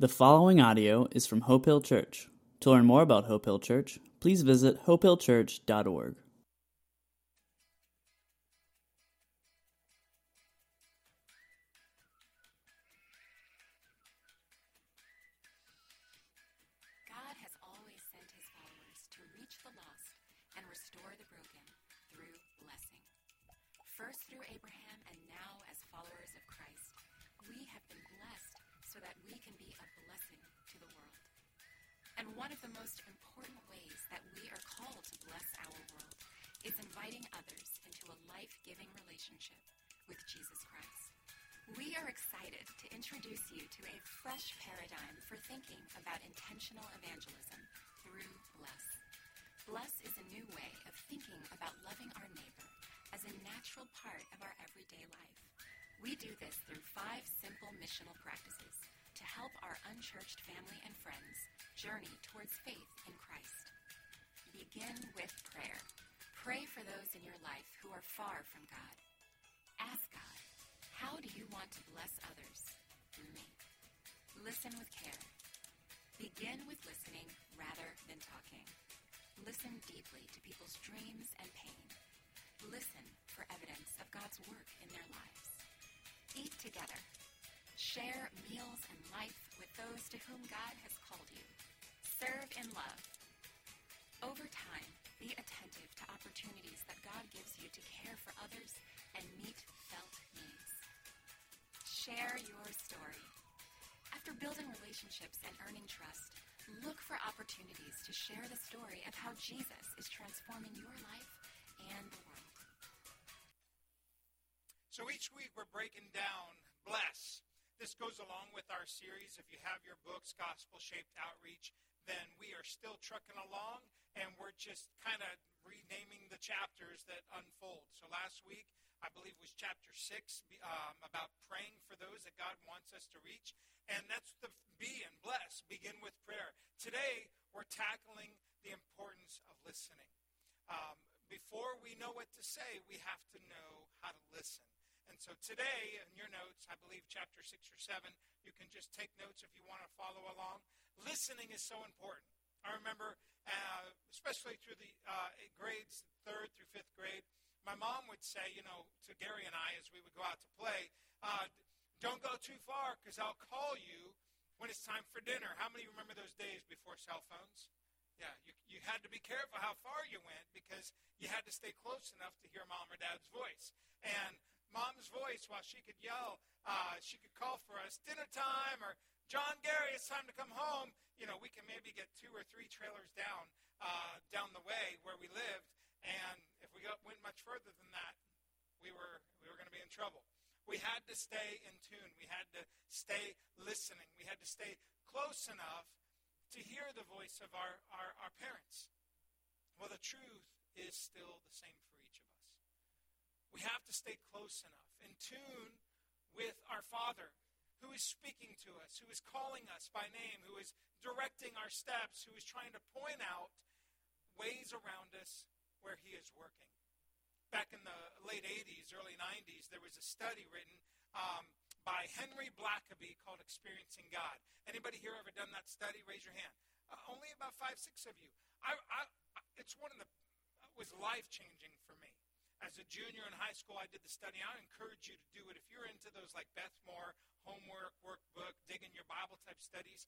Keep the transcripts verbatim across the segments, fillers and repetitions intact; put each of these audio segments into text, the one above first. The following audio is from Hope Hill Church. To learn more about Hope Hill Church, please visit hope hill church dot org. God has always sent his followers to reach the lost and restore the broken through blessing. First through Abraham and now as followers of Christ, we have been blessed so that we can be a blessing to the world. And one of the most important ways that we are called to bless our world is inviting others into a life-giving relationship with Jesus Christ. We are excited to introduce you to a fresh paradigm for thinking about intentional evangelism through Bless. Bless is a new way of thinking about loving our neighbor as a natural part of our everyday life. We do this through five simple missional practices to help our unchurched family and friends journey towards faith in Christ. Begin with prayer. Pray for those in your life who are far from God. Ask God, how do you want to bless others through me? Listen with care. Begin with listening rather than talking. Listen deeply to people's dreams and pain. Listen for evidence of God's work in their lives. Eat together. Share meals and life with those to whom God has called you. Serve in love. Over time, be attentive to opportunities that God gives you to care for others and meet felt needs. Share your story. After building relationships and earning trust, look for opportunities to share the story of how Jesus is transforming your life and the world. So each week we're breaking down Bless. This goes along with our series. If you have your books, Gospel Shaped Outreach, then we are still trucking along, and we're just kind of renaming the chapters that unfold. So last week, I believe, was chapter six, um, about praying for those that God wants us to reach, and that's the B in Bless, begin with prayer. Today, we're tackling the importance of listening. Um, before we know what to say, we have to know how to listen. And so today, in your notes, I believe chapter six or seven, you can just take notes if you want to follow along. Listening is so important. I remember, uh, especially through the uh, grades, third through fifth grade, my mom would say, you know, to Gary and I as we would go out to play, uh, don't go too far because I'll call you when it's time for dinner. How many remember those days before cell phones? Yeah, you, you had to be careful how far you went because you had to stay close enough to hear mom or dad's voice. And mom's voice, while she could yell, uh, she could call for us, dinner time, or John Gary, it's time to come home. You know, we can maybe get two or three trailers down, uh, down the way where we lived, and if we got, went much further than that, we were we were going to be in trouble. We had to stay in tune. We had to stay listening. We had to stay close enough to hear the voice of our, our, our parents. Well, the truth is still the same for each of us. We have to stay close enough, in tune with our Father, who is speaking to us, who is calling us by name, who is directing our steps, who is trying to point out ways around us where he is working. Back in the late eighties, early nineties, there was a study written um, by Henry Blackaby called Experiencing God. Anybody here ever done that study? Raise your hand. Uh, only about five, six of you. I, I, it's one of the, it was life-changing for me. As a junior in high school, I did the study. I encourage you to do it. If you're into those like Beth Moore, homework, workbook, digging your Bible type studies,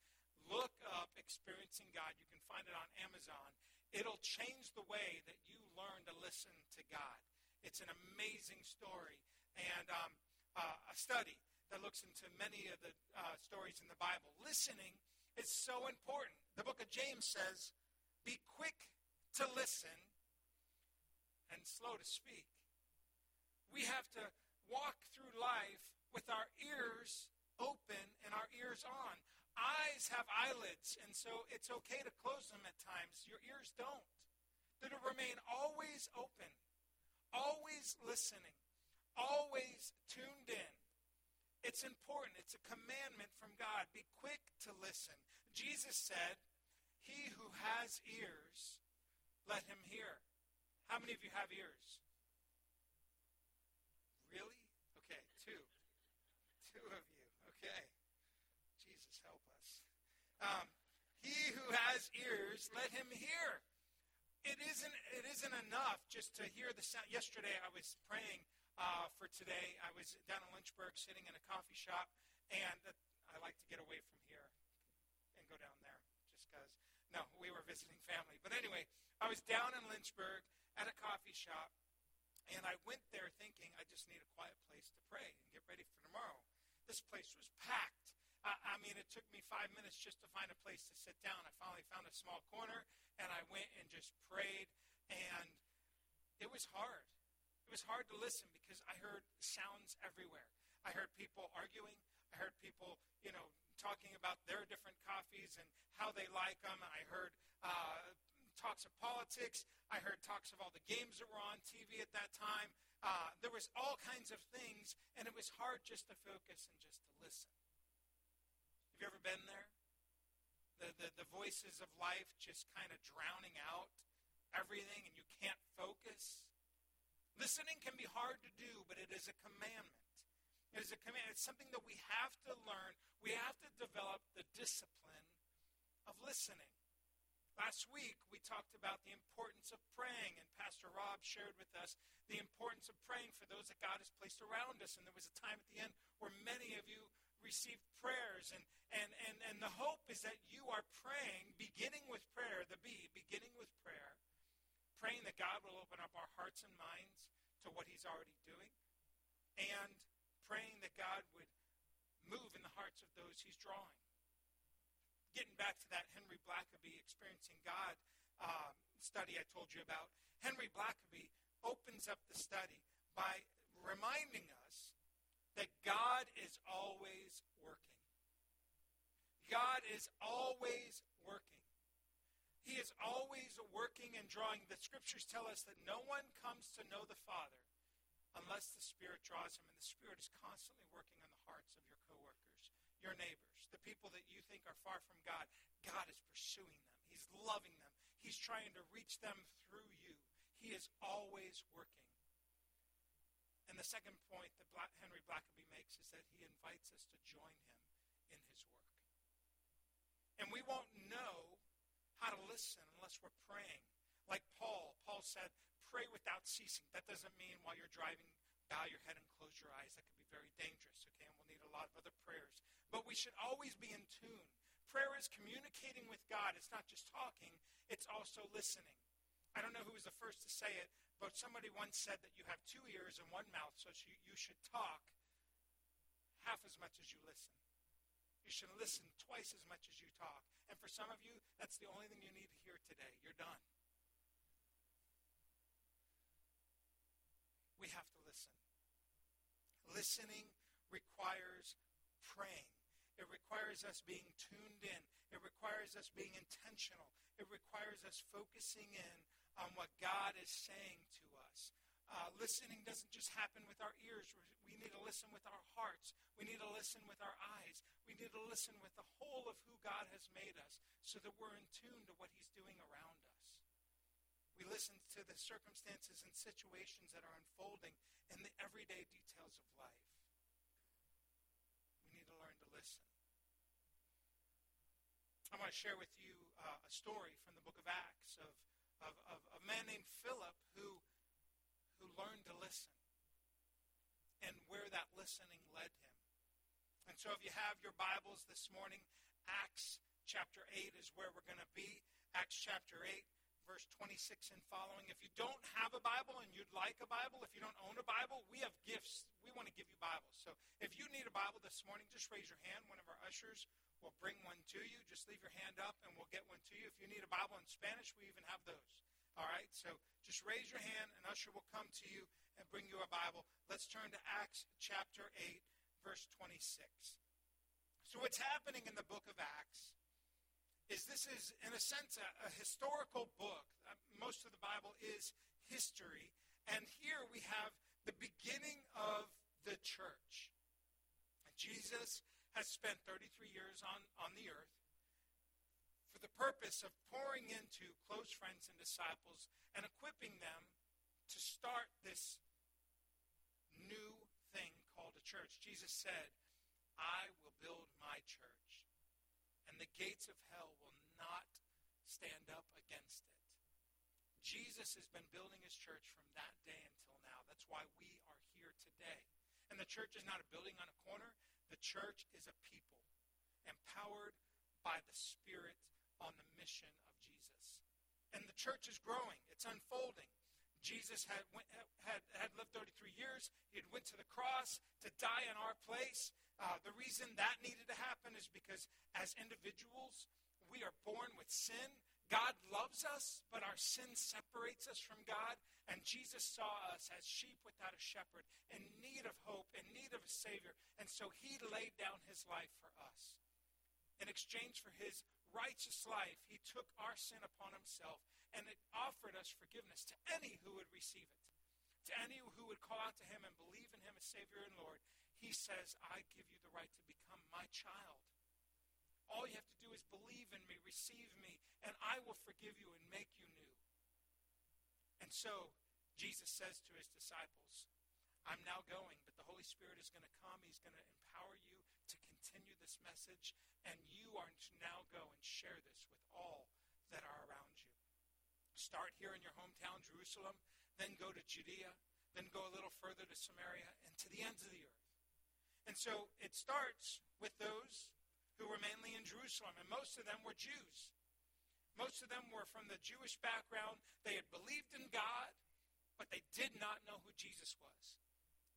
look up Experiencing God. You can find it on Amazon. It'll change the way that you learn to listen to God. It's an amazing story and um, uh, a study that looks into many of the uh, stories in the Bible. Listening is so important. The book of James says, be quick to listen and slow to speak. We have to walk through life with our ears open and our ears on. Eyes have eyelids, and so it's okay to close them at times. Your ears don't. They're to remain always open, always listening, always tuned in. It's important. It's a commandment from God. Be quick to listen. Jesus said, he who has ears, let him hear. How many of you have ears? Really? Okay, two. Two of you. Okay. Jesus, help us. ears, let him hear. It isn't, it isn't enough just to hear the sound. Yesterday I was praying uh, for today. I was down in Lynchburg sitting in a coffee shop, and uh, I like to get away from here and go down there just because. No, we were visiting family. But anyway, I was down in Lynchburg at a coffee shop, and I went there thinking I just need a quiet place to pray and get ready for tomorrow. This place was packed. I, I mean, it took me five minutes just to find a place to sit down. I finally found a small corner, and I went and just prayed, and it was hard. It was hard to listen because I heard sounds everywhere. I heard people arguing. I heard people, you know, talking about their different coffees and how they like them. I heard uh, talks of politics. I heard talks of all the games that were on T V at that time. Uh, there was all kinds of things, and it was hard just to focus and just to listen. Have you ever been there? The, the, the voices of life just kind of drowning out everything, and you can't focus. Listening can be hard to do, but it is a commandment. It is a command. It's something that we have to learn. We have to develop the discipline of listening. Last week, we talked about the importance of praying, and Pastor Rob shared with us the importance of praying for those that God has placed around us. And there was a time at the end where many of you received prayers, and, and, and, and the hope is that you are praying, beginning with prayer, the B, beginning with prayer, praying that God will open up our hearts and minds to what he's already doing, and praying that God would move in the hearts of those he's drawing. Getting back to that Henry Blackaby Experiencing God um, study I told you about, Henry Blackaby opens up the study by reminding us that God is always working. God is always working. He is always working and drawing. The scriptures tell us that no one comes to know the Father unless the Spirit draws him, and the Spirit is constantly working on the hearts of your coworkers, your neighbors, the people that you think are far from God. God is pursuing them. He's loving them. He's trying to reach them through you. He is always working. And the second point that Henry Blackaby makes is that he invites us to join him in his work. And we won't know how to listen unless we're praying. Like Paul, Paul said, pray without ceasing. That doesn't mean while you're driving, bow your head and close your eyes. That could be very dangerous, okay? And we'll need a lot of other prayers. But we should always be in tune. Prayer is communicating with God. It's not just talking. It's also listening. I don't know who was the first to say it, but somebody once said that you have two ears and one mouth, so you should talk half as much as you listen. You should listen twice as much as you talk. And for some of you, that's the only thing you need to hear today. You're done. We have to listen. Listening requires praying. It requires us being tuned in. It requires us being intentional. It requires us focusing in on what God is saying to us. Uh, listening doesn't just happen with our ears. We need to listen with our hearts. We need to listen with our eyes. We need to listen with the whole of who God has made us so that we're in tune to what he's doing around us. We listen to the circumstances and situations that are unfolding and the everyday details of life. We need to learn to listen. I want to share with you uh, a story from the book of Acts of, of, of a man named Philip who, who learned to listen and where that listening led him. And so if you have your Bibles this morning, Acts chapter eight is where we're going to be. Acts chapter eight. Verse twenty-six and following. If you don't have a Bible and you'd like a Bible, if you don't own a Bible, we have gifts. We want to give you Bibles. So if you need a Bible this morning, just raise your hand. One of our ushers will bring one to you. Just leave your hand up and we'll get one to you. If you need a Bible in Spanish, we even have those. All right? So just raise your hand. An usher will come to you and bring you a Bible. Let's turn to Acts chapter eight, verse twenty-six. So what's happening in the book of Acts is this is, in a sense, a, a historical book. Uh, most of the Bible is history. And here we have the beginning of the church. Jesus has spent thirty-three years on, on the earth for the purpose of pouring into close friends and disciples and equipping them to start this new thing called a church. Jesus said, I will build my church. And the gates of hell will not stand up against it. Jesus has been building his church from that day until now. That's why we are here today. And the church is not a building on a corner. The church is a people empowered by the Spirit on the mission of Jesus. And the church is growing. It's unfolding. Jesus had, went, had, had lived thirty-three years. He had went to the cross to die in our place. Uh, the reason that needed to happen is because as individuals, we are born with sin. God loves us, but our sin separates us from God. And Jesus saw us as sheep without a shepherd, in need of hope, in need of a Savior. And so he laid down his life for us. In exchange for his righteous life, he took our sin upon himself, and it offered us forgiveness to any who would receive it. To any who would call out to him and believe in him as Savior and Lord, he says, I give you the right to become my child. All you have to do is believe in me, receive me, and I will forgive you and make you new. And so Jesus says to his disciples, I'm now going, but the Holy Spirit is going to come. He's going to empower you to continue this message, and you are to now go and share this with all that are around you. Start here in your hometown, Jerusalem, then go to Judea, then go a little further to Samaria, and to the ends of the earth. And so it starts with those who were mainly in Jerusalem, and most of them were Jews. Most of them were from the Jewish background. They had believed in God, but they did not know who Jesus was.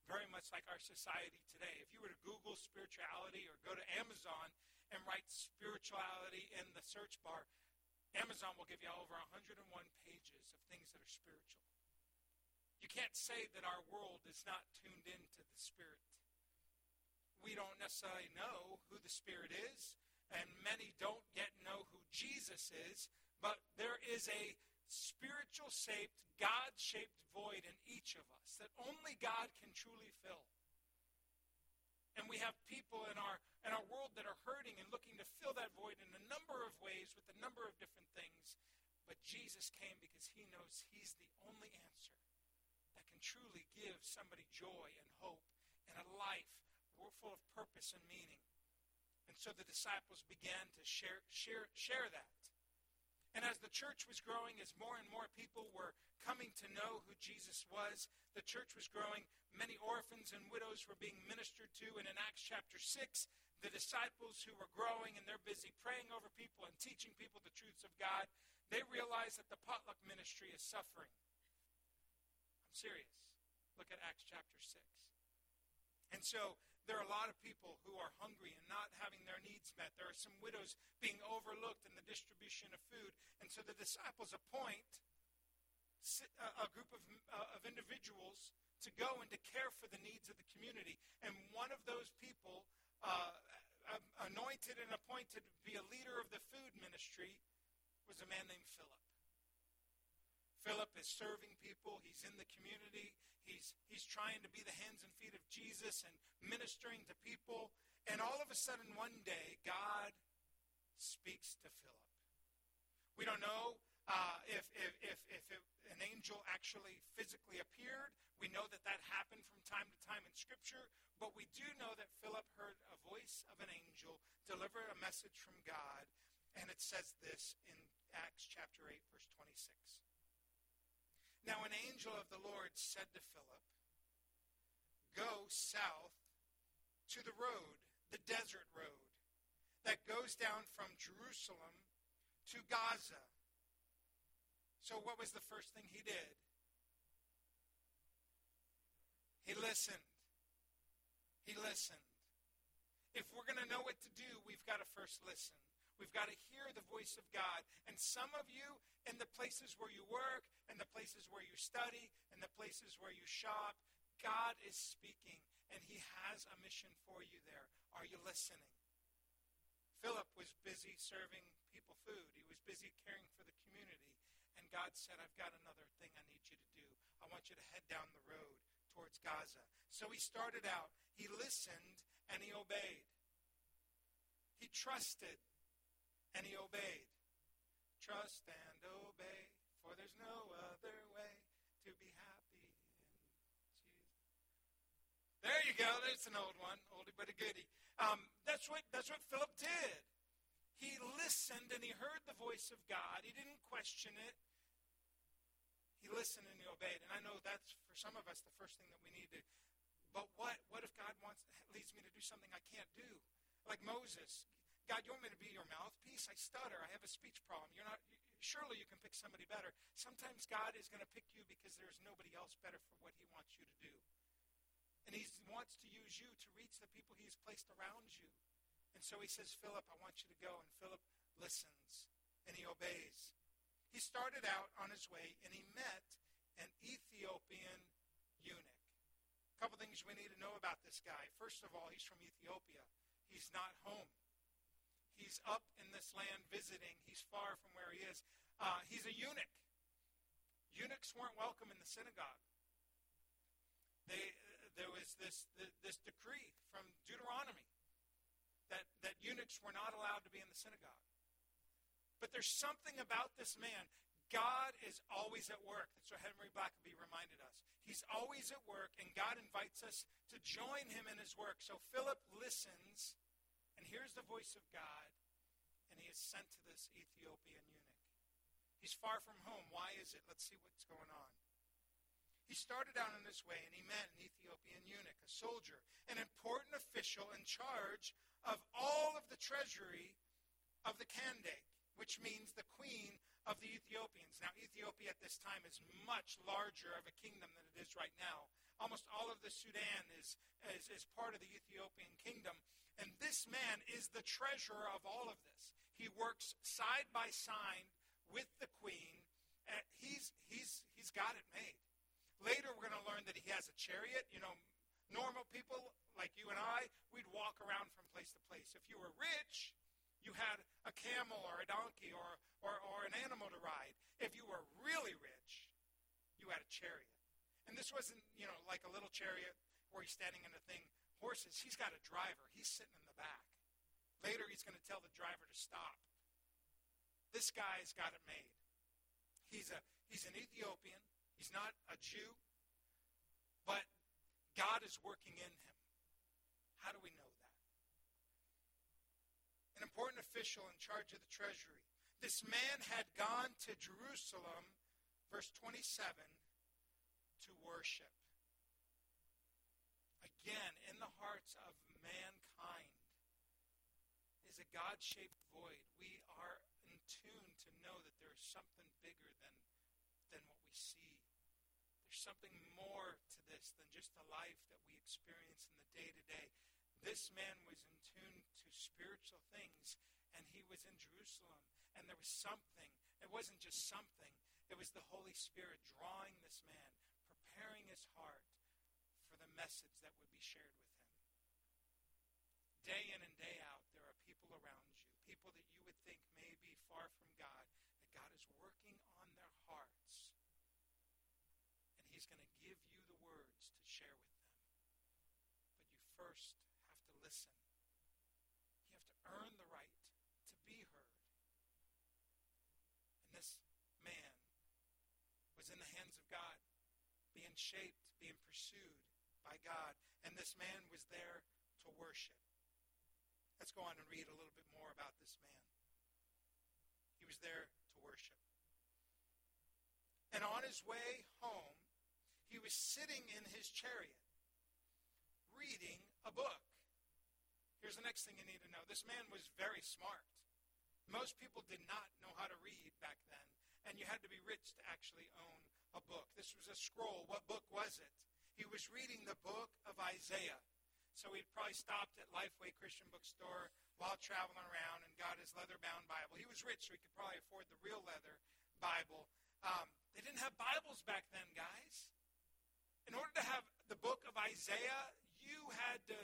Very much like our society today. If you were to Google spirituality or go to Amazon and write spirituality in the search bar, Amazon will give you over one hundred one pages of things that are spiritual. You can't say that our world is not tuned into the Spirit. We don't necessarily know who the Spirit is, and many don't yet know who Jesus is, but there is a spiritual-shaped, God-shaped void in each of us that only God can truly fill. And we have people in our in our world that are hurting and looking to fill that void in a number of ways with a number of different things, but Jesus came because he knows he's the only answer that can truly give somebody joy and hope and a life full of purpose and meaning. And so the disciples began to share, share, share that. And as the church was growing, as more and more people were coming to know who Jesus was, the church was growing. Many orphans and widows were being ministered to. And in Acts chapter six, the disciples who were growing and they're busy praying over people and teaching people the truths of God, they realize that the potluck ministry is suffering. I'm serious. Look at Acts chapter six. And so there are a lot of people who are hungry and not having their needs met. There are some widows being overlooked in the distribution of food. And so the disciples appoint a group of, uh, of individuals to go and to care for the needs of the community. And one of those people, uh, anointed and appointed to be a leader of the food ministry, was a man named Philip. Philip is serving people. He's in the community. He's he's trying to be the hands and feet of Jesus and ministering to people. And all of a sudden, one day, God speaks to Philip. We don't know uh, if if if, if it, an angel actually physically appeared. We know that that happened from time to time in Scripture. But we do know that Philip heard a voice of an angel deliver a message from God. And it says this in Acts chapter eight, verse twenty-six. Now an angel of the Lord said to Philip, go south to the road, the desert road, that goes down from Jerusalem to Gaza. So what was the first thing he did? He listened. He listened. If we're going to know what to do, we've got to first listen. We've got to hear the voice of God. And some of you, in the places where you work, in the places where you study, in the places where you shop, God is speaking, and he has a mission for you there. Are you listening? Philip was busy serving people food. He was busy caring for the community. And God said, I've got another thing I need you to do. I want you to head down the road towards Gaza. So he started out. He listened, and he obeyed. He trusted. And he obeyed. Trust and obey, for there's no other way to be happy in Jesus. There you go. That's an old one. Oldie but a goodie. Um, that's what that's what Philip did. He listened. listened and he heard the voice of God. He didn't question it. He listened and he obeyed. And I know that's, for some of us, the first thing that we need to, but what, what if God wants leads me to do something I can't do? Like Moses, God, you want me to be your mouthpiece? I stutter. I have a speech problem. You're not. You, surely you can pick somebody better. Sometimes God is going to pick you because there's nobody else better for what he wants you to do. And he wants to use you to reach the people he's placed around you. And so he says, Philip, I want you to go. And Philip listens, and he obeys. He started out on his way, and he met an Ethiopian eunuch. A couple things we need to know about this guy. First of all, he's from Ethiopia. He's not home. He's up in this land visiting. He's far from where he is. Uh, he's a eunuch. Eunuchs weren't welcome in the synagogue. They... There was this this decree from Deuteronomy that, that eunuchs were not allowed to be in the synagogue. But there's something about this man. God is always at work. That's what Henry Blackaby reminded us. He's always at work, and God invites us to join him in his work. So Philip listens, and hears the voice of God, and he is sent to this Ethiopian eunuch. He's far from home. Why is it? Let's see what's going on. He started out on his way, and he met an Ethiopian eunuch, a soldier, an important official in charge of all of the treasury of the Kandake, which means the queen of the Ethiopians. Now, Ethiopia at this time is much larger of a kingdom than it is right now. Almost all of the Sudan is, is, is part of the Ethiopian kingdom, and this man is the treasurer of all of this. He works side by side with the queen. He's, he's, he's got it made. Later, we're going to learn that he has a chariot. You know, normal people like you and I, we'd walk around from place to place. If you were rich, you had a camel or a donkey or, or, or an animal to ride. If you were really rich, you had a chariot. And this wasn't, you know, like a little chariot where he's standing in a thing. Horses, he's got a driver. He's sitting in the back. Later, he's going to tell the driver to stop. This guy's got it made. He's a he's an Ethiopian. He's not a Jew, but God is working in him. How do we know that? An important official in charge of the treasury. This man had gone to Jerusalem, verse twenty-seven, to worship. Again, in the hearts of mankind is a God-shaped void. We are in tune to know that there is something bigger than, than what we see. There's something more to this than just the life that we experience in the day-to-day. This man was in tune to spiritual things, and he was in Jerusalem, and there was something. It wasn't just something. It was the Holy Spirit drawing this man, preparing his heart for the message that would be shared with him. Day in and day out, there are people around you, people that you would think may be far from God, that God is working on their hearts. He's going to give you the words to share with them. But you first have to listen. You have to earn the right to be heard. And this man was in the hands of God, being shaped, being pursued by God. And this man was there to worship. Let's go on and read a little bit more about this man. He was there to worship. And on his way home, he was sitting in his chariot, reading a book. Here's the next thing you need to know. This man was very smart. Most people did not know how to read back then, and you had to be rich to actually own a book. This was a scroll. What book was it? He was reading the book of Isaiah. So he'd probably stopped at Lifeway Christian Bookstore while traveling around and got his leather-bound Bible. He was rich, so he could probably afford the real leather Bible. Um, they didn't have Bibles back then, guys. In order to have the book of Isaiah, you had to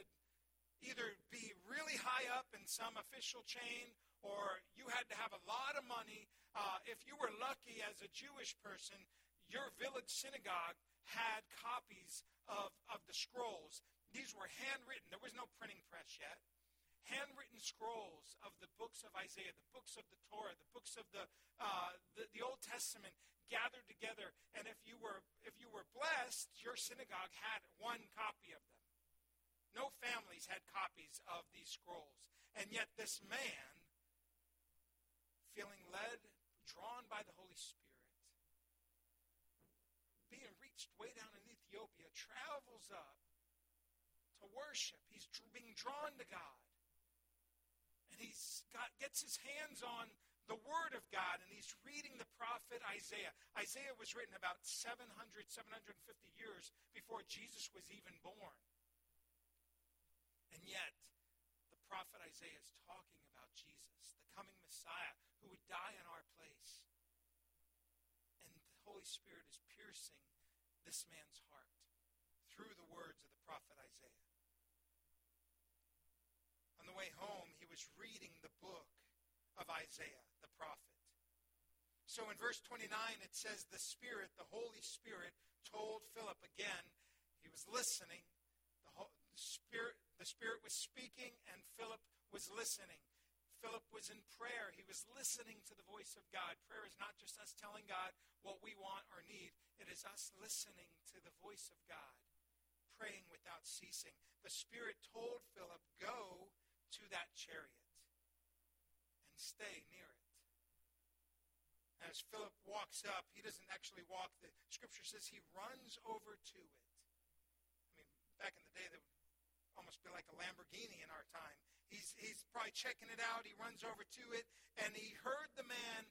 either be really high up in some official chain, or you had to have a lot of money. Uh, if you were lucky as a Jewish person, your village synagogue had copies of, of the scrolls. These were handwritten. There was no printing press yet. Handwritten scrolls of the books of Isaiah, the books of the Torah, the books of the, uh, the, the Old Testament, gathered together, and if you were if you were blessed, your synagogue had one copy of them. No families had copies of these scrolls. And yet this man by the Holy Spirit, being reached way down in Ethiopia, travels up to worship. He's being drawn to God. And he gets his hands on the Word of God, and he's reading the prophet Isaiah. Isaiah was written about seven hundred, seven hundred fifty years before Jesus was even born. And yet, the prophet Isaiah is talking about Jesus, the coming Messiah who would die in our place. And the Holy Spirit is piercing this man's heart through the words of the prophet Isaiah. On the way home, he was reading the book of Isaiah, the prophet. So in verse twenty-nine, it says, the Spirit, the Holy Spirit, told Philip again. He was listening. The, ho- the, Spirit, the Spirit was speaking, and Philip was listening. Philip was in prayer. He was listening to the voice of God. Prayer is not just us telling God what we want or need. It is us listening to the voice of God, praying without ceasing. The Spirit told Philip, go to that chariot. Stay near it. As Philip walks up, he doesn't actually walk. The scripture says he runs over to it. I mean, back in the day, that would almost be like a Lamborghini in our time. He's, he's probably checking it out. He runs over to it, and he heard the man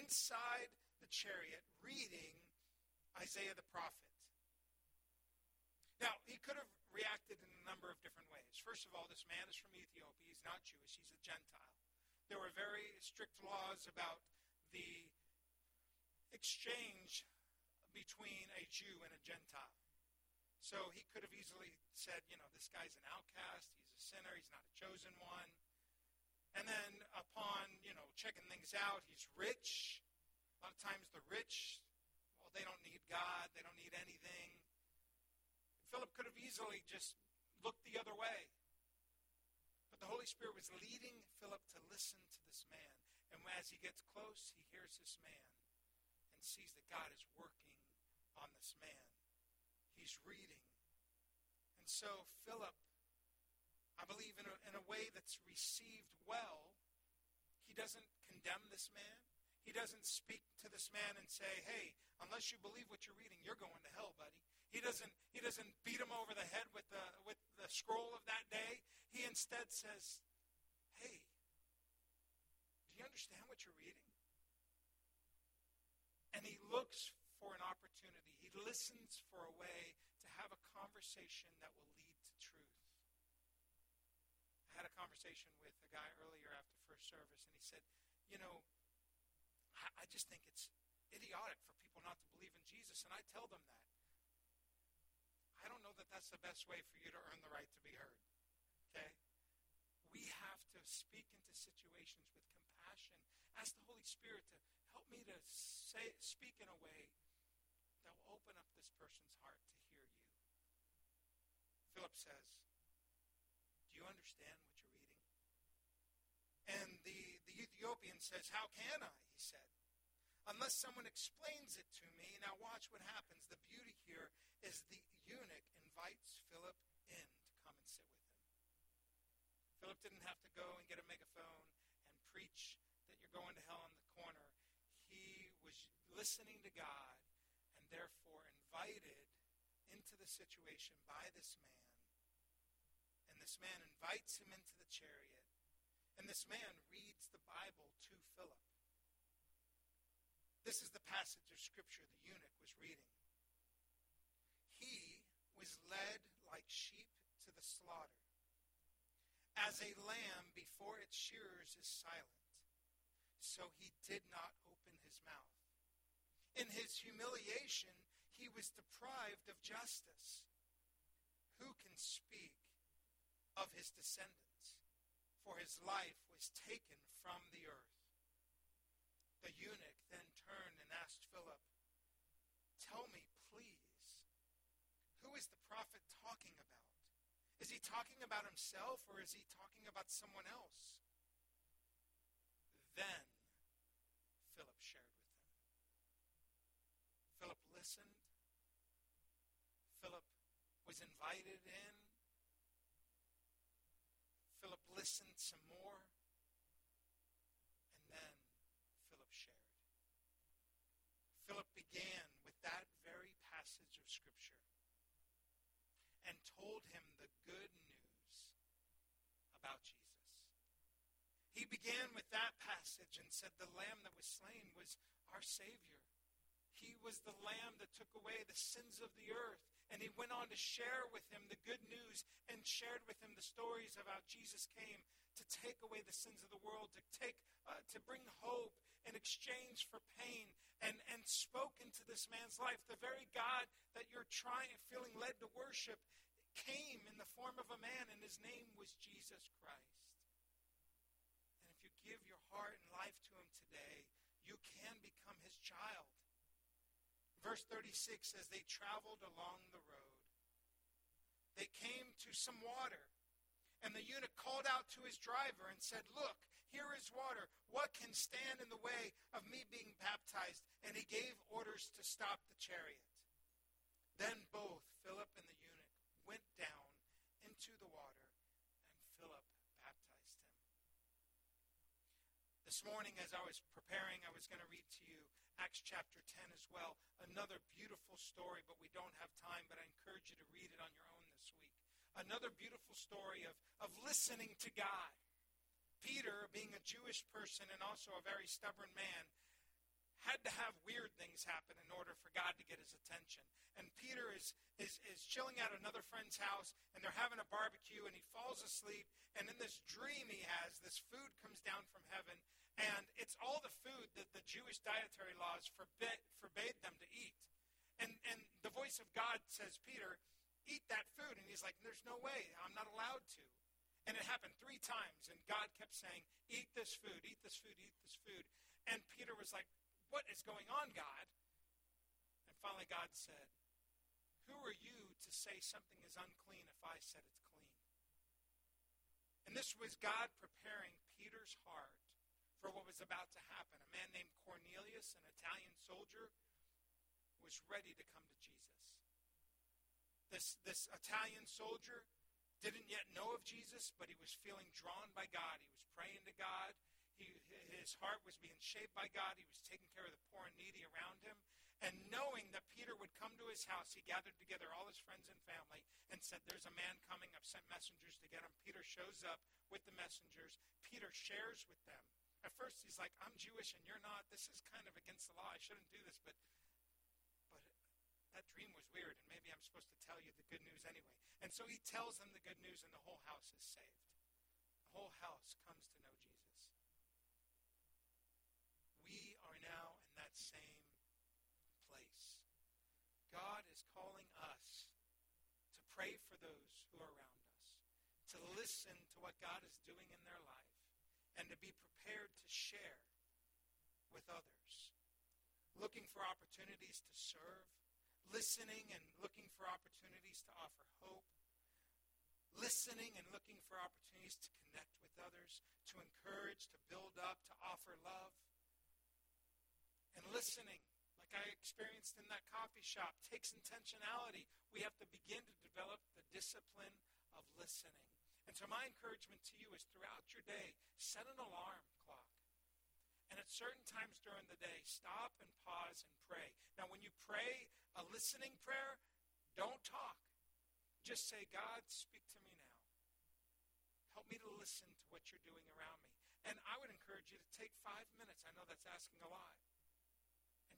inside the chariot reading Isaiah the prophet. Now, he could have reacted in a number of different ways. First of all, this man is from Ethiopia. He's not Jewish. He's a Gentile. There were very strict laws about the exchange between a Jew and a Gentile. So he could have easily said, you know, this guy's an outcast, he's a sinner, he's not a chosen one. And then upon, you know, checking things out, he's rich. A lot of times the rich, well, they don't need God, they don't need anything. Philip could have easily just looked the other way. But the Holy Spirit was leading Philip to listen to this man. And as he gets close, he hears this man and sees that God is working on this man. He's reading. And so Philip, I believe in a, in a way that's received well, he doesn't condemn this man. He doesn't speak to this man and say, hey, unless you believe what you're reading, you're going to hell, buddy. He doesn't, he doesn't beat him over the head with the, with the scroll of that day. He instead says, hey, do you understand what you're reading? And he looks for an opportunity. He listens for a way to have a conversation that will lead to truth. I had a conversation with a guy earlier after first service, and he said, you know, I just think it's idiotic for people not to believe in Jesus, and I tell them that. I don't know that that's the best way for you to earn the right to be heard, okay? We have to speak into situations with compassion. Ask the Holy Spirit to help me to say, speak in a way that will open up this person's heart to hear you. Philip says, do you understand what you're reading? And the, the Ethiopian says, how can I? He said, unless someone explains it to me. Now watch what happens. The beauty here is the eunuch invites Philip in to come and sit with him. Philip didn't have to go and get a megaphone and preach that you're going to hell in the corner. He was listening to God and therefore invited into the situation by this man. And this man invites him into the chariot. And this man reads the Bible to Philip. This is the passage of Scripture the eunuch was reading. He was led like sheep to the slaughter, as a lamb before its shearers is silent. So he did not open his mouth. In his humiliation, he was deprived of justice. Who can speak of his descendants? For his life was taken from the earth. The eunuch then turned and asked Philip, tell me, please, who is the prophet talking about? Is he talking about himself, or is he talking about someone else? Then Philip shared with him. Philip listened. Philip was invited in. Philip listened some more, and then Philip shared. told him the good news about Jesus. He began with that passage and said the lamb that was slain was our Savior. He was the lamb that took away the sins of the earth. And he went on to share with him the good news and shared with him the stories of how Jesus came to take away the sins of the world, to take, uh, to bring hope in exchange for pain, and, and spoke into this man's life. The very God that you're trying, feeling led to worship came in the form of a man, and his name was Jesus Christ. And if you give your heart and life to him today, you can become his child. Verse thirty-six says, they traveled along the road. They came to some water, and the eunuch called out to his driver and said, look, here is water. What can stand in the way of me being baptized? And he gave orders to stop the chariot. Then both Philip and the eunuch went down into the water, and Philip baptized him. This morning, as I was preparing, I was going to read to you Acts chapter ten as well. Another beautiful story, but we don't have time, but I encourage you to read it on your own this week. Another beautiful story of, of listening to God. Peter, being a Jewish person and also a very stubborn man, had to have weird things happen in order for God to get his attention. And Peter is, is, is chilling at another friend's house, and they're having a barbecue, and he falls asleep. And in this dream he has, this food comes down from heaven, and it's all the food that the Jewish dietary laws forbid, forbade them to eat. And, and the voice of God says, Peter, eat that food. And he's like, there's no way. I'm not allowed to. And it happened three times, and God kept saying, eat this food, eat this food, eat this food. And Peter was like, what is going on, God? And finally God said, who are you to say something is unclean if I said it's clean? And this was God preparing Peter's heart for what was about to happen. A man named Cornelius, an Italian soldier, was ready to come to Jesus. This, this Italian soldier didn't yet know of Jesus, but he was feeling drawn by God. He was praying to God. He, his heart was being shaped by God. He was taking care of the poor and needy around him. And knowing that Peter would come to his house, he gathered together all his friends and family and said, there's a man coming. I've sent messengers to get him. Peter shows up with the messengers. Peter shares with them. At first, he's like, I'm Jewish and you're not. This is kind of against the law. I shouldn't do this, but, but that dream was weird, and maybe I'm supposed to tell you the good news anyway. And so he tells them the good news, and the whole house is saved. The whole house comes to know Jesus. We are now in that same place. God is calling us to pray for those who are around us, to listen to what God is doing in their life, and to be prepared to share with others. Looking for opportunities to serve, listening and looking for opportunities to offer hope, listening and looking for opportunities to connect with others, to encourage, to build up, to offer love. And listening, like I experienced in that coffee shop, takes intentionality. We have to begin to develop the discipline of listening. And so my encouragement to you is throughout your day, set an alarm clock. And at certain times during the day, stop and pause and pray. Now, when you pray a listening prayer, don't talk. Just say, God, speak to me now. Help me to listen to what you're doing around me. And I would encourage you to take five minutes. I know that's asking a lot.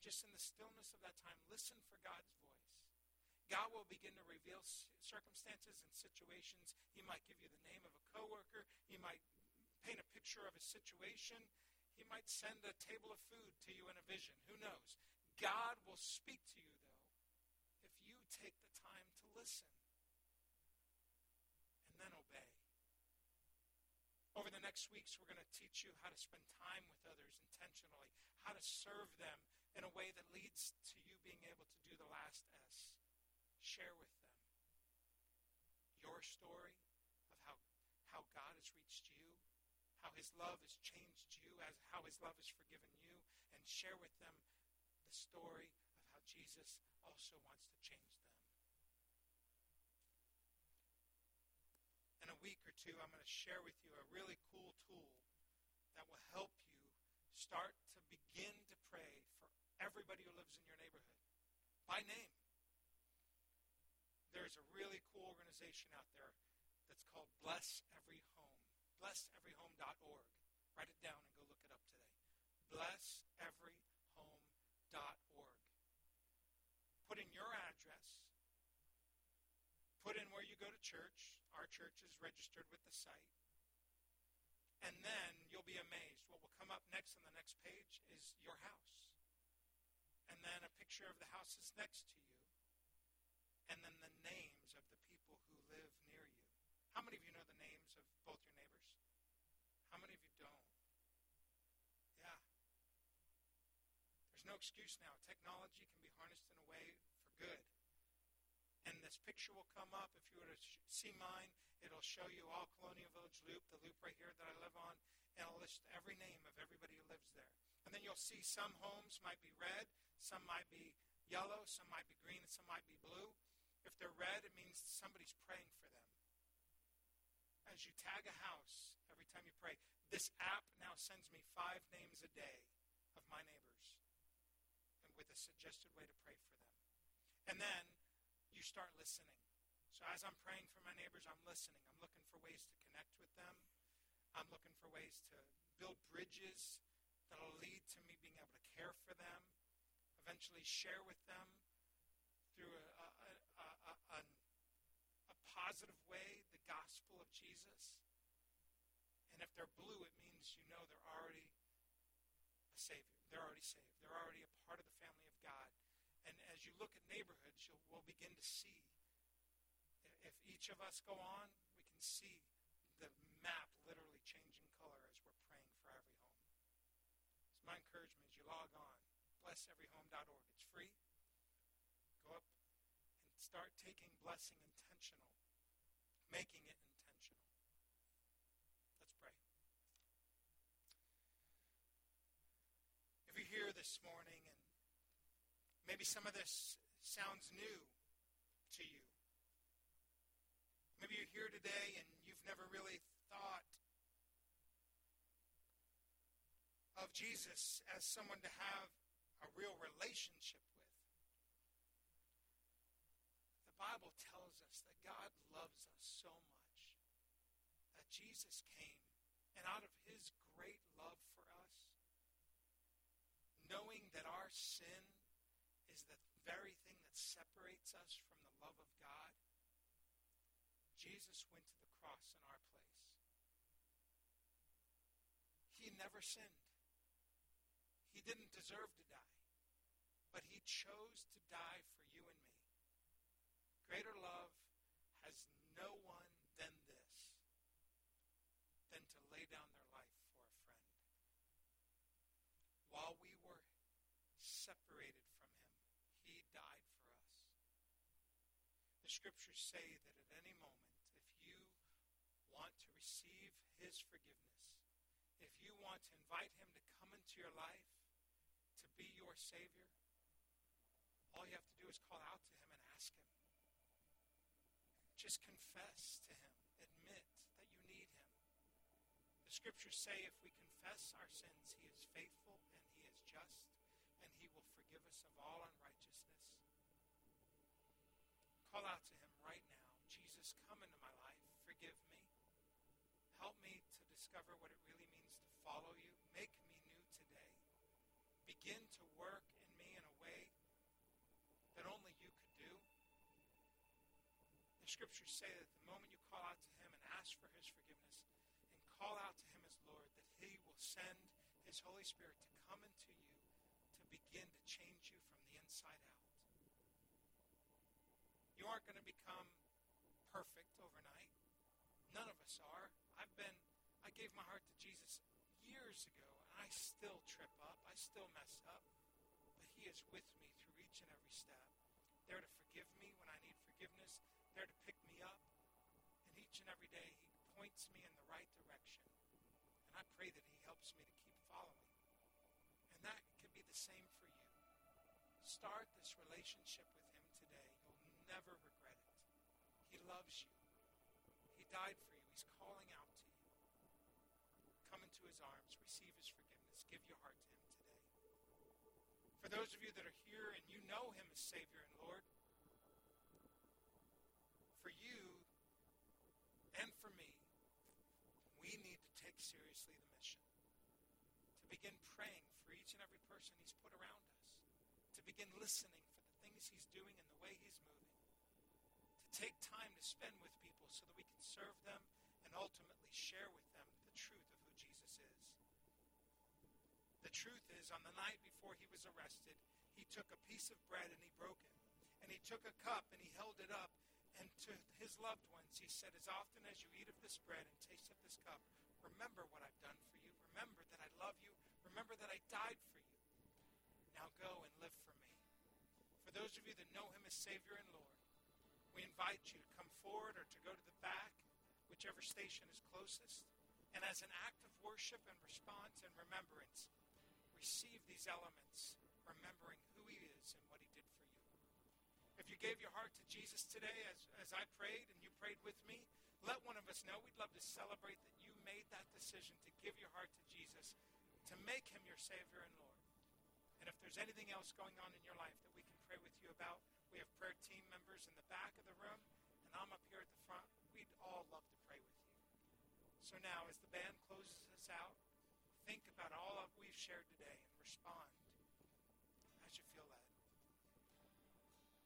Just in the stillness of that time, listen for God's voice. God will begin to reveal circumstances and situations. He might give you the name of a coworker. He might paint a picture of a situation. He might send a table of food to you in a vision. Who knows? God will speak to you, though, if you take the time to listen and then obey. Over the next weeks, we're going to teach you how to spend time with others intentionally, how to serve them in a way that leads to you being able to do the last S. Share with them your story of how, how God has reached you, how his love has changed you, as how his love has forgiven you, and share with them the story of how Jesus also wants to change them. In a week or two, I'm going to share with you a really cool tool that will help you start to begin to pray for everybody who lives in your neighborhood by name. There's a really cool organization out there that's called Bless Every Home. Bless Every Home dot org. Write it down and go look it up today. Bless Every Home dot org. Put in your address. Put in where you go to church. Our church is registered with the site. And then you'll be amazed. What will come up next on the next page is your house. And then a picture of the house is next to you. And then the names of the people who live near you. How many of you know the names of both your neighbors? How many of you don't? Yeah. There's no excuse now. Technology can be harnessed in a way for good. And this picture will come up. If you were to sh- see mine, it'll show you all Colonial Village Loop, the loop right here that I live on, and it'll list every name of everybody who lives there. And then you'll see some homes might be red, some might be yellow, some might be green, and some might be blue. If they're red, it means somebody's praying for them. As you tag a house, every time you pray, this app now sends me five names a day of my neighbors and with a suggested way to pray for them. And then you start listening. So as I'm praying for my neighbors, I'm listening. I'm looking for ways to connect with them. I'm looking for ways to build bridges that will lead to me being able to care for them, eventually share with them through a, a, a, a, a, a positive way the gospel of Jesus. And if they're blue, it means you know they're already a savior. They're already saved. They're already a part of the family of God. And as you look at neighborhoods, you'll we'll begin to see. If each of us go on, we can see the map literally changing color as we're praying for every home. So my encouragement is you log on, bless every home dot org. It's free. Go up and start taking blessing intentional, making it intentional. Let's pray. If you're here this morning and maybe some of this sounds new to you. Maybe you're here today and you've never really thought of Jesus as someone to have a real relationship with. The Bible tells us that God loves us so much that Jesus came, and out of his great love for us, knowing that our sin is the very thing that separates us from the love of God, Jesus went to the cross in our place. He never sinned. He didn't deserve to die, but he chose to die for you and me. Greater love has no one than this, than to lay down their life for a friend. While we were separated from him, he died for us. The scriptures say that at any moment, if you want to receive his forgiveness, if you want to invite him to come into your life, to be your Savior, all you have to do is call out to him and ask him. Just confess to him. Admit that you need him. The scriptures say if we confess our sins, he is faithful and he is just, and he will forgive us of all unrighteousness. Call out to him right now. Jesus, come into my life. Forgive me. Help me to discover what it really means to follow you. Make me new today. Begin to work in me in a way that only you could do. The scriptures say that the moment you call out to him and ask for his forgiveness and call out to him as Lord, that he will send his Holy Spirit to come into you, begin to change you from the inside out. You aren't going to become perfect overnight. None of us are. I've been, I gave my heart to Jesus years ago, and I still trip up. I still mess up. But he is with me through each and every step. There to forgive me when I need forgiveness. There to pick me up. And each and every day, he points me in the right direction. And I pray that he helps me to keep following. And that could be the same for you. Start this relationship with him today. You'll never regret it. He loves you. He died for you. He's calling out to you. Come into his arms. Receive his forgiveness. Give your heart to him today. For those of you that are here and you know him as Savior and Lord, seriously the mission, to begin praying for each and every person he's put around us, to begin listening for the things he's doing and the way he's moving, to take time to spend with people so that we can serve them and ultimately share with them the truth of who Jesus is. The truth is, on the night before he was arrested, he took a piece of bread and he broke it. And he took a cup and he held it up. And to his loved ones, he said, as often as you eat of this bread and taste of this cup, remember what I've done for you. Remember that I love you. Remember that I died for you. Now go and live for me. For those of you that know him as Savior and Lord, we invite you to come forward or to go to the back, whichever station is closest. And as an act of worship and response and remembrance, receive these elements, remembering who he is and what he did for you. If you gave your heart to Jesus today, as, as I prayed and you prayed with me, let one of us know. We'd love to celebrate that you made that decision to give your heart to Jesus, to make him your Savior and Lord. And if there's anything else going on in your life that we can pray with you about, we have prayer team members in the back of the room, and I'm up here at the front. We'd all love to pray with you. So now, as the band closes us out, think about all that we've shared today and respond.